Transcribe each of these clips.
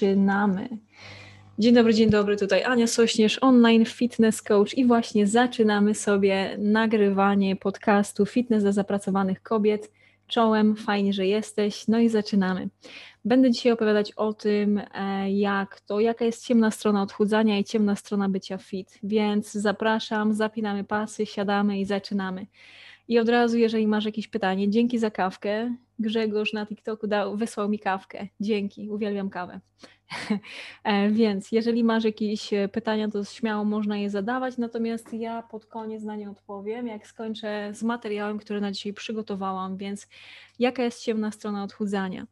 Zaczynamy. Dzień dobry, tutaj Ania Sośnierz, online fitness coach i właśnie zaczynamy sobie nagrywanie podcastu Fitness dla zapracowanych kobiet. Czołem, fajnie, że jesteś, no i zaczynamy. Będę dzisiaj opowiadać o tym, jaka jest ciemna strona odchudzania i ciemna strona bycia fit, więc zapraszam, zapinamy pasy, siadamy i zaczynamy. I od razu, jeżeli masz jakieś pytanie, dzięki za kawkę. Grzegorz na TikToku wysłał mi kawkę. Dzięki, uwielbiam kawę. Więc jeżeli masz jakieś pytania, to śmiało można je zadawać, natomiast ja pod koniec na nie odpowiem, jak skończę z materiałem, który na dzisiaj przygotowałam, więc jaka jest ciemna strona odchudzania?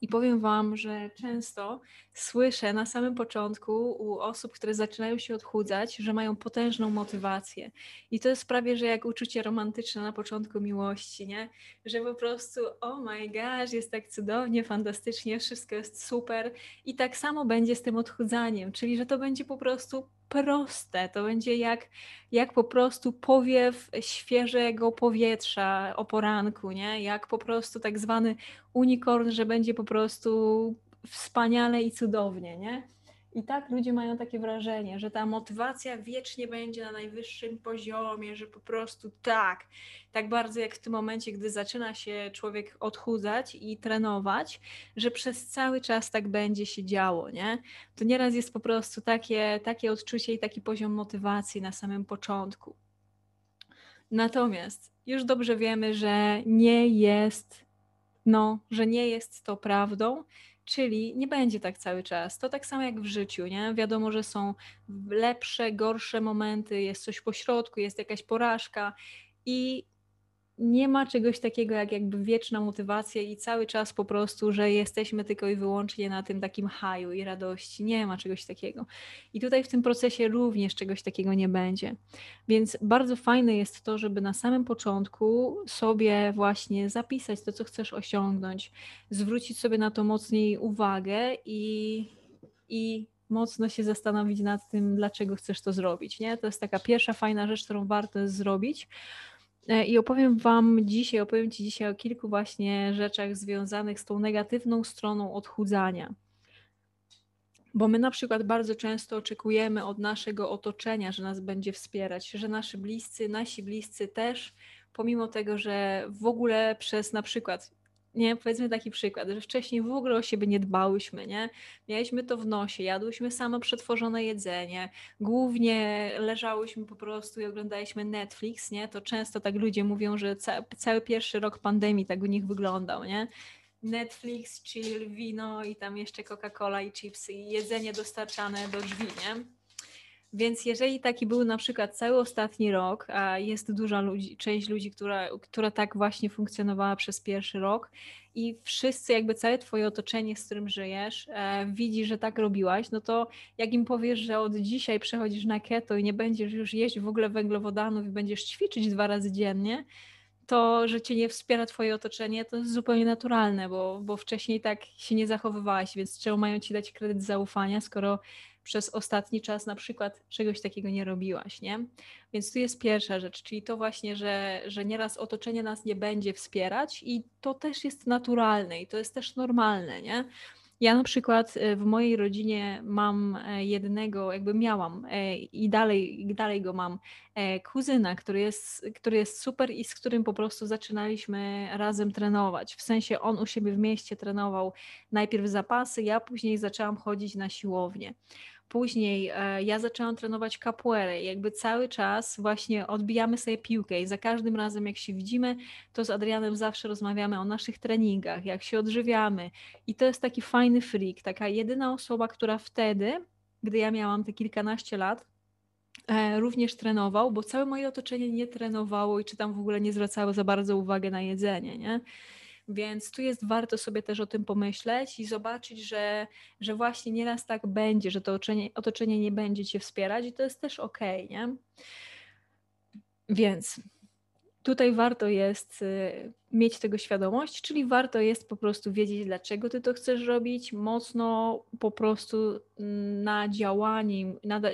I powiem Wam, że często słyszę na samym początku u osób, które zaczynają się odchudzać, że mają potężną motywację. I to jest prawie, że jak uczucie romantyczne na początku miłości, nie? Że po prostu oh my gosh, jest tak cudownie, fantastycznie, wszystko jest super. I tak samo będzie z tym odchudzaniem, czyli że to będzie po prostu proste, to będzie jak po prostu powiew świeżego powietrza o poranku, nie? Jak po prostu tak zwany unicorn, że będzie po prostu wspaniale i cudownie, nie? I tak ludzie mają takie wrażenie, że ta motywacja wiecznie będzie na najwyższym poziomie, że po prostu tak bardzo jak w tym momencie, gdy zaczyna się człowiek odchudzać i trenować, że przez cały czas tak będzie się działo, nie? To nieraz jest po prostu takie odczucie i taki poziom motywacji na samym początku. Natomiast już dobrze wiemy, że nie jest to prawdą. Czyli nie będzie tak cały czas. To tak samo jak w życiu, nie? Wiadomo, że są lepsze, gorsze momenty, jest coś pośrodku, jest jakaś porażka i nie ma czegoś takiego jak jakby wieczna motywacja i cały czas po prostu, że jesteśmy tylko i wyłącznie na tym takim haju i radości. Nie ma czegoś takiego. I tutaj w tym procesie również czegoś takiego nie będzie. Więc bardzo fajne jest to, żeby na samym początku sobie właśnie zapisać to, co chcesz osiągnąć, zwrócić sobie na to mocniej uwagę i mocno się zastanowić nad tym, dlaczego chcesz to zrobić, nie? To jest taka pierwsza fajna rzecz, którą warto jest zrobić. I opowiem Ci dzisiaj o kilku właśnie rzeczach związanych z tą negatywną stroną odchudzania. Bo my na przykład bardzo często oczekujemy od naszego otoczenia, że nas będzie wspierać, że nasi bliscy też, pomimo tego, że w ogóle przez na przykład, nie, powiedzmy taki przykład, że wcześniej w ogóle o siebie nie dbałyśmy, nie? Mieliśmy to w nosie, jadłyśmy samo przetworzone jedzenie, głównie leżałyśmy po prostu i oglądaliśmy Netflix, nie? To często tak ludzie mówią, że cały pierwszy rok pandemii tak u nich wyglądał, nie? Netflix, chill, wino i tam jeszcze Coca-Cola i chipsy i jedzenie dostarczane do drzwi, nie? Więc jeżeli taki był na przykład cały ostatni rok, a jest część ludzi, która tak właśnie funkcjonowała przez pierwszy rok i wszyscy jakby całe twoje otoczenie, z którym żyjesz, widzi, że tak robiłaś, no to jak im powiesz, że od dzisiaj przechodzisz na keto i nie będziesz już jeść w ogóle węglowodanów i będziesz ćwiczyć 2 razy dziennie, to, że cię nie wspiera twoje otoczenie, to jest zupełnie naturalne, bo wcześniej tak się nie zachowywałaś, więc czemu mają ci dać kredyt zaufania, skoro przez ostatni czas na przykład czegoś takiego nie robiłaś, nie? Więc tu jest pierwsza rzecz, czyli to właśnie, że nieraz otoczenie nas nie będzie wspierać i to też jest naturalne i to jest też normalne, nie? Ja na przykład w mojej rodzinie mam jednego, jakby miałam i dalej go mam, kuzyna, który jest super i z którym po prostu zaczynaliśmy razem trenować. W sensie on u siebie w mieście trenował najpierw zapasy, ja później zaczęłam chodzić na siłownię. Później ja zaczęłam trenować capoeirę, jakby cały czas właśnie odbijamy sobie piłkę i za każdym razem jak się widzimy, to z Adrianem zawsze rozmawiamy o naszych treningach, jak się odżywiamy i to jest taki fajny freak, taka jedyna osoba, która wtedy, gdy ja miałam te kilkanaście lat, również trenował, bo całe moje otoczenie nie trenowało i czy tam w ogóle nie zwracało za bardzo uwagi na jedzenie, nie? Więc tu jest warto sobie też o tym pomyśleć i zobaczyć, że właśnie nieraz tak będzie, że to otoczenie nie będzie cię wspierać i to jest też okej, nie? Więc tutaj warto jest mieć tego świadomość, czyli warto jest po prostu wiedzieć, dlaczego ty to chcesz robić, mocno po prostu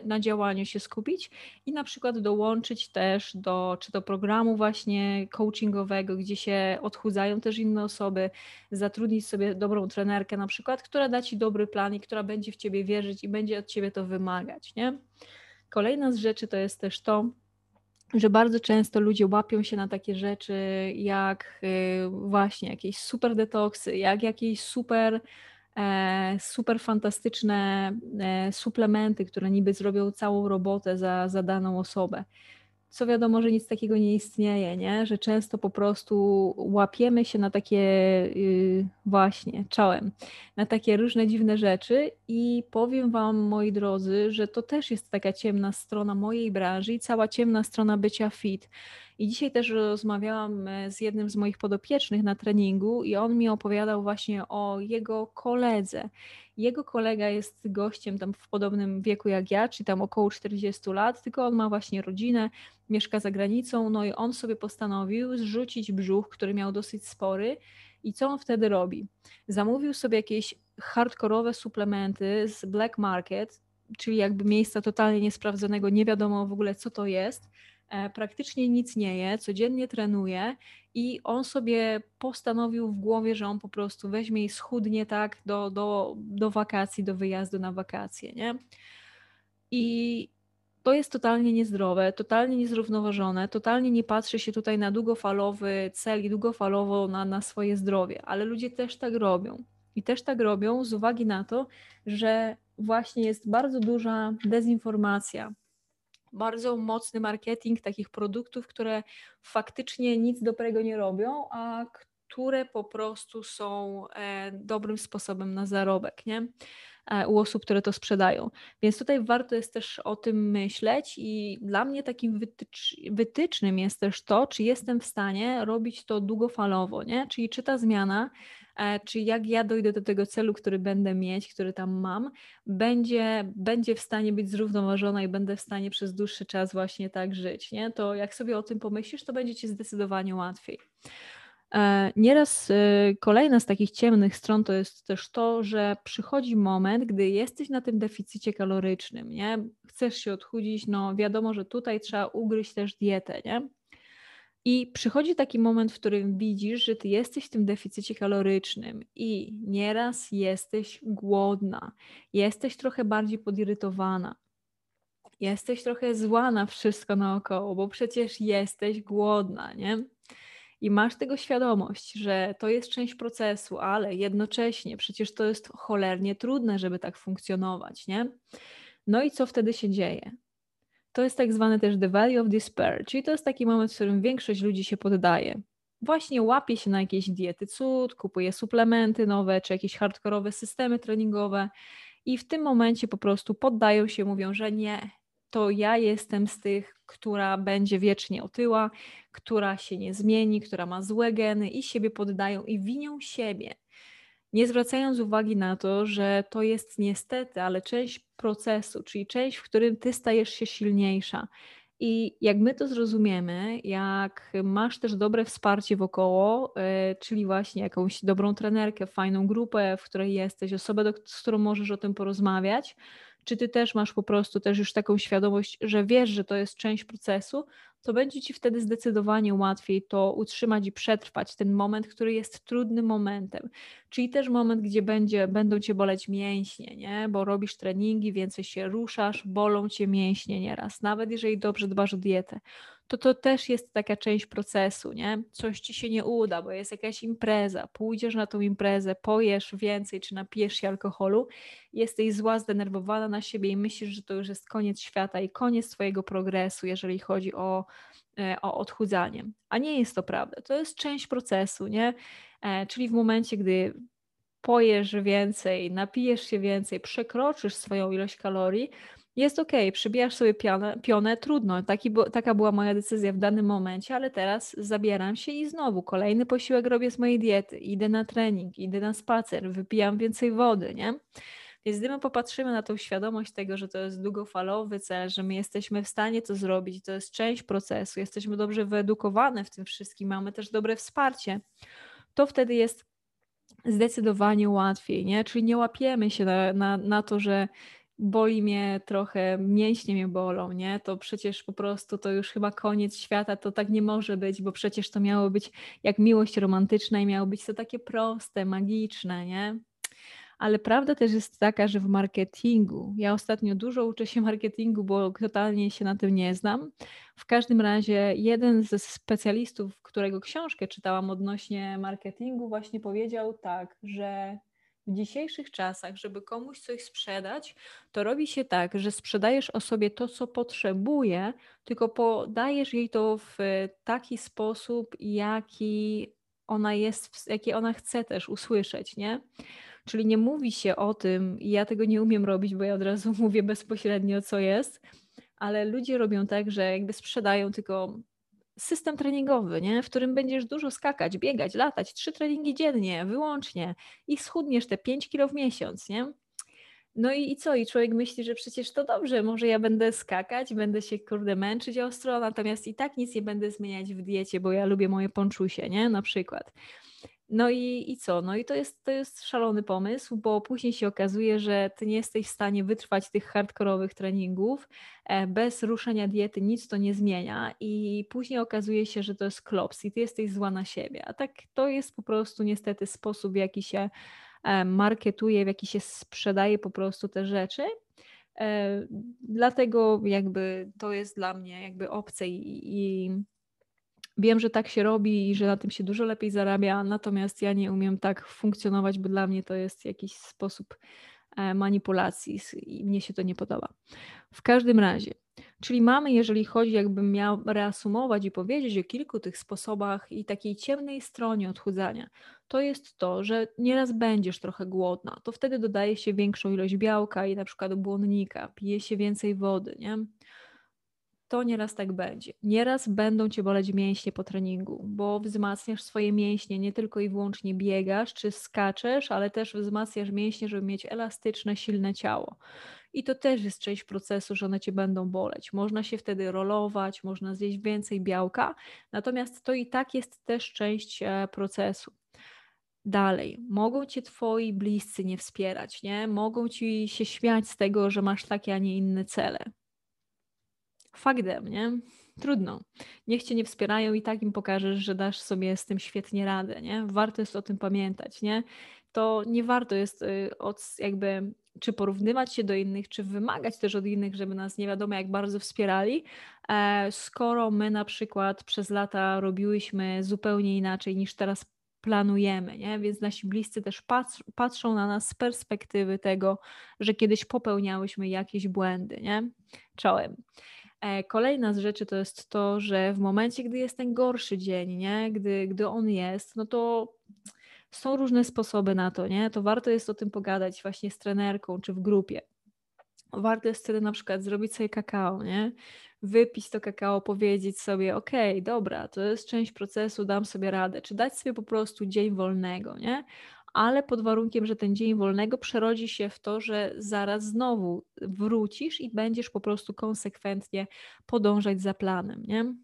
na działaniu się skupić i na przykład dołączyć też do programu właśnie coachingowego, gdzie się odchudzają też inne osoby, zatrudnić sobie dobrą trenerkę na przykład, która da ci dobry plan i która będzie w ciebie wierzyć i będzie od ciebie to wymagać, nie? Kolejna z rzeczy to jest też to, że bardzo często ludzie łapią się na takie rzeczy jak właśnie jakieś super detoksy, jak jakieś super fantastyczne suplementy, które niby zrobią całą robotę za daną osobę. Co wiadomo, że nic takiego nie istnieje, nie? Że często po prostu łapiemy się na takie właśnie czołem, na takie różne dziwne rzeczy i powiem wam, moi drodzy, że to też jest taka ciemna strona mojej branży i cała ciemna strona bycia fit. I dzisiaj też rozmawiałam z jednym z moich podopiecznych na treningu i on mi opowiadał właśnie o jego koledze. Jego kolega jest gościem tam w podobnym wieku jak ja, czyli tam około 40 lat, tylko on ma właśnie rodzinę, mieszka za granicą, no i on sobie postanowił zrzucić brzuch, który miał dosyć spory i co on wtedy robi? Zamówił sobie jakieś hardkorowe suplementy z black market, czyli jakby miejsca totalnie niesprawdzonego, nie wiadomo w ogóle co to jest, praktycznie nic nie je, codziennie trenuje i on sobie postanowił w głowie, że on po prostu weźmie i schudnie tak do wakacji, do wyjazdu na wakacje, nie? I to jest totalnie niezdrowe, totalnie niezrównoważone, totalnie nie patrzy się tutaj na długofalowy cel i długofalowo na swoje zdrowie, ale ludzie też tak robią i też tak robią z uwagi na to, że właśnie jest bardzo duża dezinformacja, bardzo mocny marketing takich produktów, które faktycznie nic dobrego nie robią, a które po prostu są dobrym sposobem na zarobek, nie? U osób, które to sprzedają. Więc tutaj warto jest też o tym myśleć i dla mnie takim wytycznym jest też to, czy jestem w stanie robić to długofalowo, nie? Czyli czy ta zmiana, czy jak ja dojdę do tego celu, który będę mieć, który tam mam, będzie w stanie być zrównoważona i będę w stanie przez dłuższy czas właśnie tak żyć, nie? To jak sobie o tym pomyślisz, to będzie ci zdecydowanie łatwiej. Nieraz kolejna z takich ciemnych stron to jest też to, że przychodzi moment, gdy jesteś na tym deficycie kalorycznym, nie? Chcesz się odchudzić, no wiadomo, że tutaj trzeba ugryźć też dietę, nie? I przychodzi taki moment, w którym widzisz, że ty jesteś w tym deficycie kalorycznym i nieraz jesteś głodna, jesteś trochę bardziej podirytowana, jesteś trochę zła na wszystko naokoło, bo przecież jesteś głodna, nie? I masz tego świadomość, że to jest część procesu, ale jednocześnie przecież to jest cholernie trudne, żeby tak funkcjonować, nie? No i co wtedy się dzieje? To jest tak zwany też the valley of despair, czyli to jest taki moment, w którym większość ludzi się poddaje. Właśnie łapie się na jakieś diety cud, kupuje suplementy nowe, czy jakieś hardkorowe systemy treningowe i w tym momencie po prostu poddają się, mówią, że nie, to ja jestem z tych, która będzie wiecznie otyła, która się nie zmieni, która ma złe geny i siebie poddają i winią siebie. Nie zwracając uwagi na to, że to jest niestety, ale część procesu, czyli część, w którym ty stajesz się silniejsza. I jak my to zrozumiemy, jak masz też dobre wsparcie wokoło, czyli właśnie jakąś dobrą trenerkę, fajną grupę, w której jesteś, osobę, z którą możesz o tym porozmawiać, czy ty też masz po prostu też już taką świadomość, że wiesz, że to jest część procesu, to będzie ci wtedy zdecydowanie łatwiej to utrzymać i przetrwać ten moment, który jest trudnym momentem. Czyli też moment, gdzie będą cię boleć mięśnie, nie? Bo robisz treningi, więcej się ruszasz, bolą cię mięśnie nieraz, nawet jeżeli dobrze dbasz o dietę. To też jest taka część procesu, nie? Coś ci się nie uda, bo jest jakaś impreza, pójdziesz na tą imprezę, pojesz więcej czy napijesz się alkoholu, jesteś zła, zdenerwowana na siebie i myślisz, że to już jest koniec świata i koniec twojego progresu, jeżeli chodzi o odchudzanie. A nie jest to prawda, to jest część procesu, nie? Czyli w momencie, gdy pojesz więcej, napijesz się więcej, przekroczysz swoją ilość kalorii, jest okej, przybijasz sobie pionę, trudno, taka była moja decyzja w danym momencie, ale teraz zabieram się i znowu kolejny posiłek robię z mojej diety, idę na trening, idę na spacer, wypijam więcej wody, nie? Więc gdy my popatrzymy na tą świadomość tego, że to jest długofalowy cel, że my jesteśmy w stanie to zrobić, to jest część procesu, jesteśmy dobrze wyedukowane w tym wszystkim, mamy też dobre wsparcie, to wtedy jest zdecydowanie łatwiej, nie? Czyli nie łapiemy się na to, że boli mnie trochę, mięśnie mnie bolą, nie? To przecież po prostu to już chyba koniec świata, to tak nie może być, bo przecież to miało być jak miłość romantyczna i miało być to takie proste, magiczne, nie? Ale prawda też jest taka, że w marketingu, ja ostatnio dużo uczę się marketingu, bo totalnie się na tym nie znam. W każdym razie jeden ze specjalistów, którego książkę czytałam odnośnie marketingu, właśnie powiedział tak, że w dzisiejszych czasach, żeby komuś coś sprzedać, to robi się tak, że sprzedajesz osobie to, co potrzebuje, tylko podajesz jej to w taki sposób, jaki ona chce też usłyszeć, nie? Czyli nie mówi się o tym, i ja tego nie umiem robić, bo ja od razu mówię bezpośrednio, co jest, ale ludzie robią tak, że jakby sprzedają tylko system treningowy, nie? W którym będziesz dużo skakać, biegać, latać, 3 treningi dziennie wyłącznie i schudniesz te 5 kilo w miesiąc, nie? No i co? I człowiek myśli, że przecież to dobrze, może ja będę skakać, będę się męczyć ostro, natomiast i tak nic nie będę zmieniać w diecie, bo ja lubię moje ponczusie, nie? Na przykład. No i co? No i to jest szalony pomysł, bo później się okazuje, że ty nie jesteś w stanie wytrwać tych hardkorowych treningów, bez ruszenia diety nic to nie zmienia i później okazuje się, że to jest klops i ty jesteś zła na siebie, a tak to jest po prostu niestety sposób, w jaki się marketuje, w jaki się sprzedaje po prostu te rzeczy. Dlatego jakby to jest dla mnie jakby obce i wiem, że tak się robi i że na tym się dużo lepiej zarabia, natomiast ja nie umiem tak funkcjonować, bo dla mnie to jest jakiś sposób manipulacji i mnie się to nie podoba. W każdym razie, czyli mamy, jeżeli chodzi, jakbym miał reasumować i powiedzieć o kilku tych sposobach i takiej ciemnej stronie odchudzania, to jest to, że nieraz będziesz trochę głodna, to wtedy dodaje się większą ilość białka i na przykład błonnika, pije się więcej wody, nie? To nieraz tak będzie. Nieraz będą cię boleć mięśnie po treningu, bo wzmacniasz swoje mięśnie, nie tylko i wyłącznie biegasz czy skaczesz, ale też wzmacniasz mięśnie, żeby mieć elastyczne, silne ciało. I to też jest część procesu, że one cię będą boleć. Można się wtedy rolować, można zjeść więcej białka, natomiast to i tak jest też część procesu. Dalej, mogą cię twoi bliscy nie wspierać, nie? Mogą ci się śmiać z tego, że masz takie, a nie inne cele. Faktem, nie? Trudno. Niech cię nie wspierają i tak im pokażesz, że dasz sobie z tym świetnie radę, nie? Warto jest o tym pamiętać, nie? To nie warto jest czy porównywać się do innych, czy wymagać też od innych, żeby nas nie wiadomo jak bardzo wspierali, skoro my na przykład przez lata robiłyśmy zupełnie inaczej niż teraz planujemy, nie? Więc nasi bliscy też patrzą na nas z perspektywy tego, że kiedyś popełniałyśmy jakieś błędy, nie? Czołem. Kolejna z rzeczy to jest to, że w momencie, gdy jest ten gorszy dzień, nie? Gdy on jest, no to są różne sposoby na to, nie? To warto jest o tym pogadać właśnie z trenerką czy w grupie. Warto jest wtedy na przykład zrobić sobie kakao, nie? Wypić to kakao, powiedzieć sobie, okej, dobra, to jest część procesu, dam sobie radę, czy dać sobie po prostu dzień wolnego, nie? Ale pod warunkiem, że ten dzień wolnego przerodzi się w to, że zaraz znowu wrócisz i będziesz po prostu konsekwentnie podążać za planem, nie?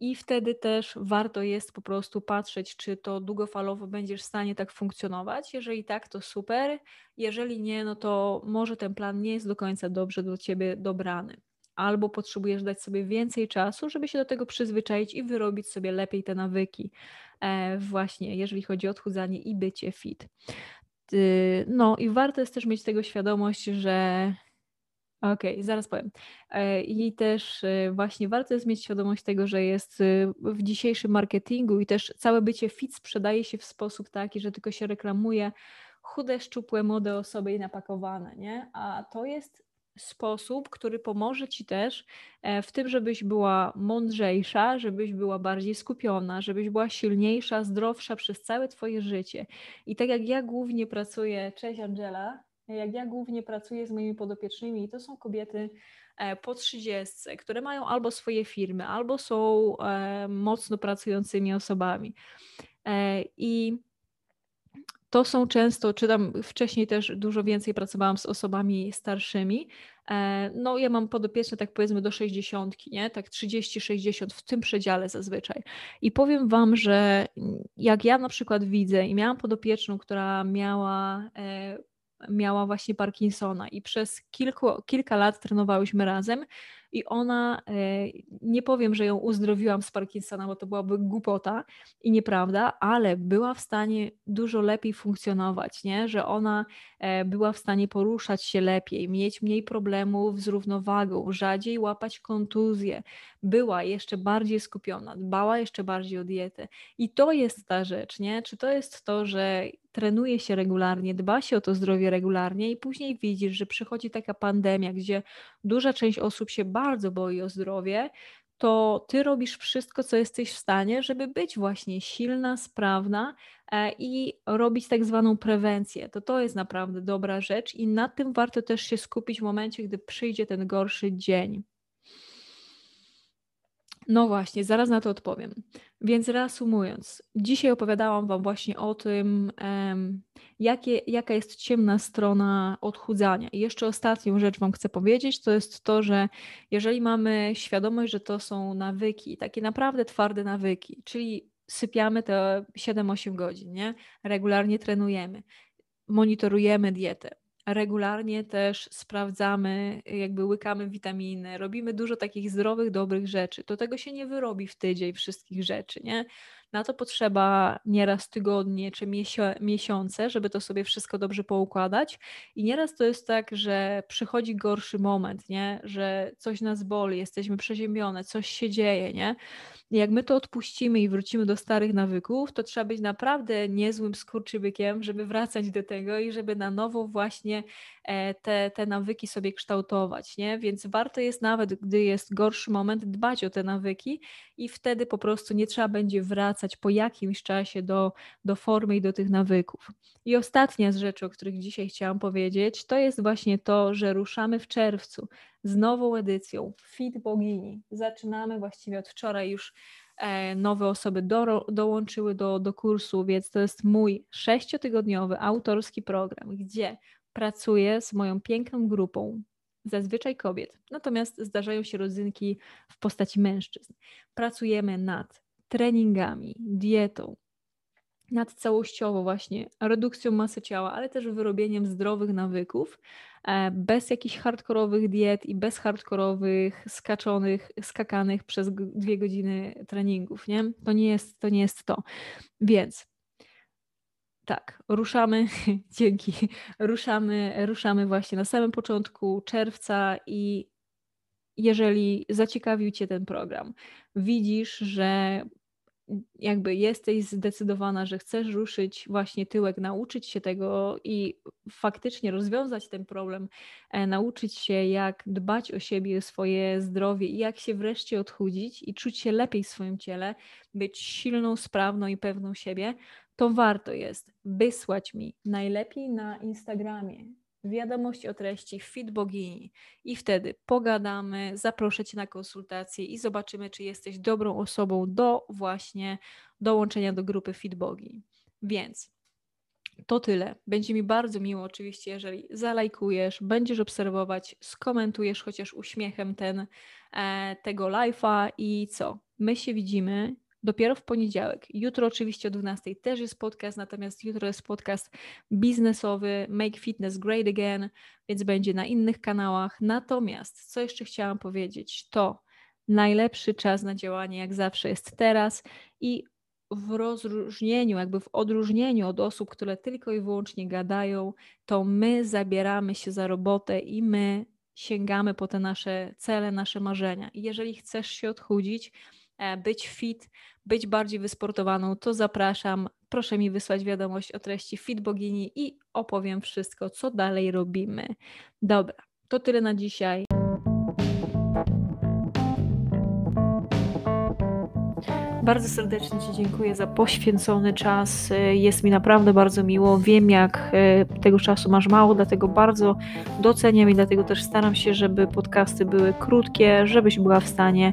i wtedy też warto jest po prostu patrzeć, czy to długofalowo będziesz w stanie tak funkcjonować. Jeżeli tak, to super. Jeżeli nie, no to może ten plan nie jest do końca dobrze do Ciebie dobrany. Albo potrzebujesz dać sobie więcej czasu, żeby się do tego przyzwyczaić i wyrobić sobie lepiej te nawyki. Właśnie, jeżeli chodzi o odchudzanie i bycie fit. No i warto jest też mieć tego świadomość, że... Okej, zaraz powiem. I też właśnie warto jest mieć świadomość tego, że jest w dzisiejszym marketingu i też całe bycie fit sprzedaje się w sposób taki, że tylko się reklamuje chude, szczupłe, młode osoby i napakowane, nie? A to jest sposób, który pomoże Ci też w tym, żebyś była mądrzejsza, żebyś była bardziej skupiona, żebyś była silniejsza, zdrowsza przez całe Twoje życie. I tak jak ja głównie pracuję, cześć Angela, jak ja głównie pracuję z moimi podopiecznymi, to są kobiety po 30, które mają albo swoje firmy, albo są mocno pracującymi osobami. I to są często, czy tam wcześniej też dużo więcej pracowałam z osobami starszymi. No ja mam podopieczne tak powiedzmy do 60, nie? Tak 30-60 w tym przedziale zazwyczaj. I powiem Wam, że jak ja na przykład widzę i miałam podopieczną, która miała właśnie Parkinsona i przez kilka lat trenowałyśmy razem i ona, nie powiem, że ją uzdrowiłam z Parkinsona, bo to byłaby głupota i nieprawda, ale była w stanie dużo lepiej funkcjonować, nie? Że ona była w stanie poruszać się lepiej, mieć mniej problemów z równowagą, rzadziej łapać kontuzję, była jeszcze bardziej skupiona, dbała jeszcze bardziej o dietę i to jest ta rzecz, nie? Czy to jest to, że trenuje się regularnie, dba się o to zdrowie regularnie i później widzisz, że przychodzi taka pandemia, gdzie duża część osób się bardzo boi o zdrowie, to Ty robisz wszystko, co jesteś w stanie, żeby być właśnie silna, sprawna i robić tak zwaną prewencję. To jest naprawdę dobra rzecz i nad tym warto też się skupić w momencie, gdy przyjdzie ten gorszy dzień. No właśnie, zaraz na to odpowiem. Więc reasumując, dzisiaj opowiadałam Wam właśnie o tym, jaka jest ciemna strona odchudzania. I jeszcze ostatnią rzecz Wam chcę powiedzieć, to jest to, że jeżeli mamy świadomość, że to są nawyki, takie naprawdę twarde nawyki, czyli sypiamy te 7-8 godzin, nie? Regularnie trenujemy, monitorujemy dietę. Regularnie też sprawdzamy, jakby łykamy witaminy, robimy dużo takich zdrowych, dobrych rzeczy. To tego się nie wyrobi w tydzień wszystkich rzeczy, nie? Na to potrzeba nieraz tygodnie czy miesiące, żeby to sobie wszystko dobrze poukładać i nieraz to jest tak, że przychodzi gorszy moment, nie? Że coś nas boli, jesteśmy przeziębione, coś się dzieje, nie? I jak my to odpuścimy i wrócimy do starych nawyków, to trzeba być naprawdę niezłym skurczybykiem, żeby wracać do tego i żeby na nowo właśnie te nawyki sobie kształtować, nie? Więc warto jest nawet, gdy jest gorszy moment, dbać o te nawyki i wtedy po prostu nie trzeba będzie wracać po jakimś czasie do formy i do tych nawyków. I ostatnia z rzeczy, o których dzisiaj chciałam powiedzieć, to jest właśnie to, że ruszamy w czerwcu z nową edycją Fit Bogini. Zaczynamy właściwie od wczoraj już nowe osoby dołączyły do kursu, więc to jest mój 6-tygodniowy autorski program, gdzie pracuję z moją piękną grupą, zazwyczaj kobiet, natomiast zdarzają się rodzynki w postaci mężczyzn. Pracujemy nad treningami, dietą, nad całościowo właśnie redukcją masy ciała, ale też wyrobieniem zdrowych nawyków, bez jakichś hardkorowych diet i bez hardkorowych, skakanych przez 2 godziny treningów, nie? To nie jest to. Więc tak, ruszamy, dzięki, ruszamy właśnie na samym początku czerwca i jeżeli zaciekawił Cię ten program, widzisz, że jakby jesteś zdecydowana, że chcesz ruszyć właśnie tyłek, nauczyć się tego i faktycznie rozwiązać ten problem, nauczyć się jak dbać o siebie, o swoje zdrowie i jak się wreszcie odchudzić i czuć się lepiej w swoim ciele, być silną, sprawną i pewną siebie, to warto jest wysłać mi najlepiej na Instagramie wiadomość o treści Fit Bogini i wtedy pogadamy, zaproszę Cię na konsultację i zobaczymy, czy jesteś dobrą osobą do właśnie dołączenia do grupy Fit Bogini. Więc to tyle. Będzie mi bardzo miło oczywiście, jeżeli zalajkujesz, będziesz obserwować, skomentujesz chociaż uśmiechem tego live'a i co? My się widzimy dopiero w poniedziałek. Jutro oczywiście o 12:00 też jest podcast, natomiast jutro jest podcast biznesowy Make Fitness Great Again, więc będzie na innych kanałach. Natomiast co jeszcze chciałam powiedzieć, to najlepszy czas na działanie jak zawsze jest teraz i w odróżnieniu od osób, które tylko i wyłącznie gadają, to my zabieramy się za robotę i my sięgamy po te nasze cele, nasze marzenia. I jeżeli chcesz się odchudzić, być fit, być bardziej wysportowaną, to zapraszam. Proszę mi wysłać wiadomość o treści Fit Bogini i opowiem wszystko, co dalej robimy. Dobra, to tyle na dzisiaj. Bardzo serdecznie Ci dziękuję za poświęcony czas. Jest mi naprawdę bardzo miło. Wiem, jak tego czasu masz mało, dlatego bardzo doceniam i dlatego też staram się, żeby podcasty były krótkie, żebyś była w stanie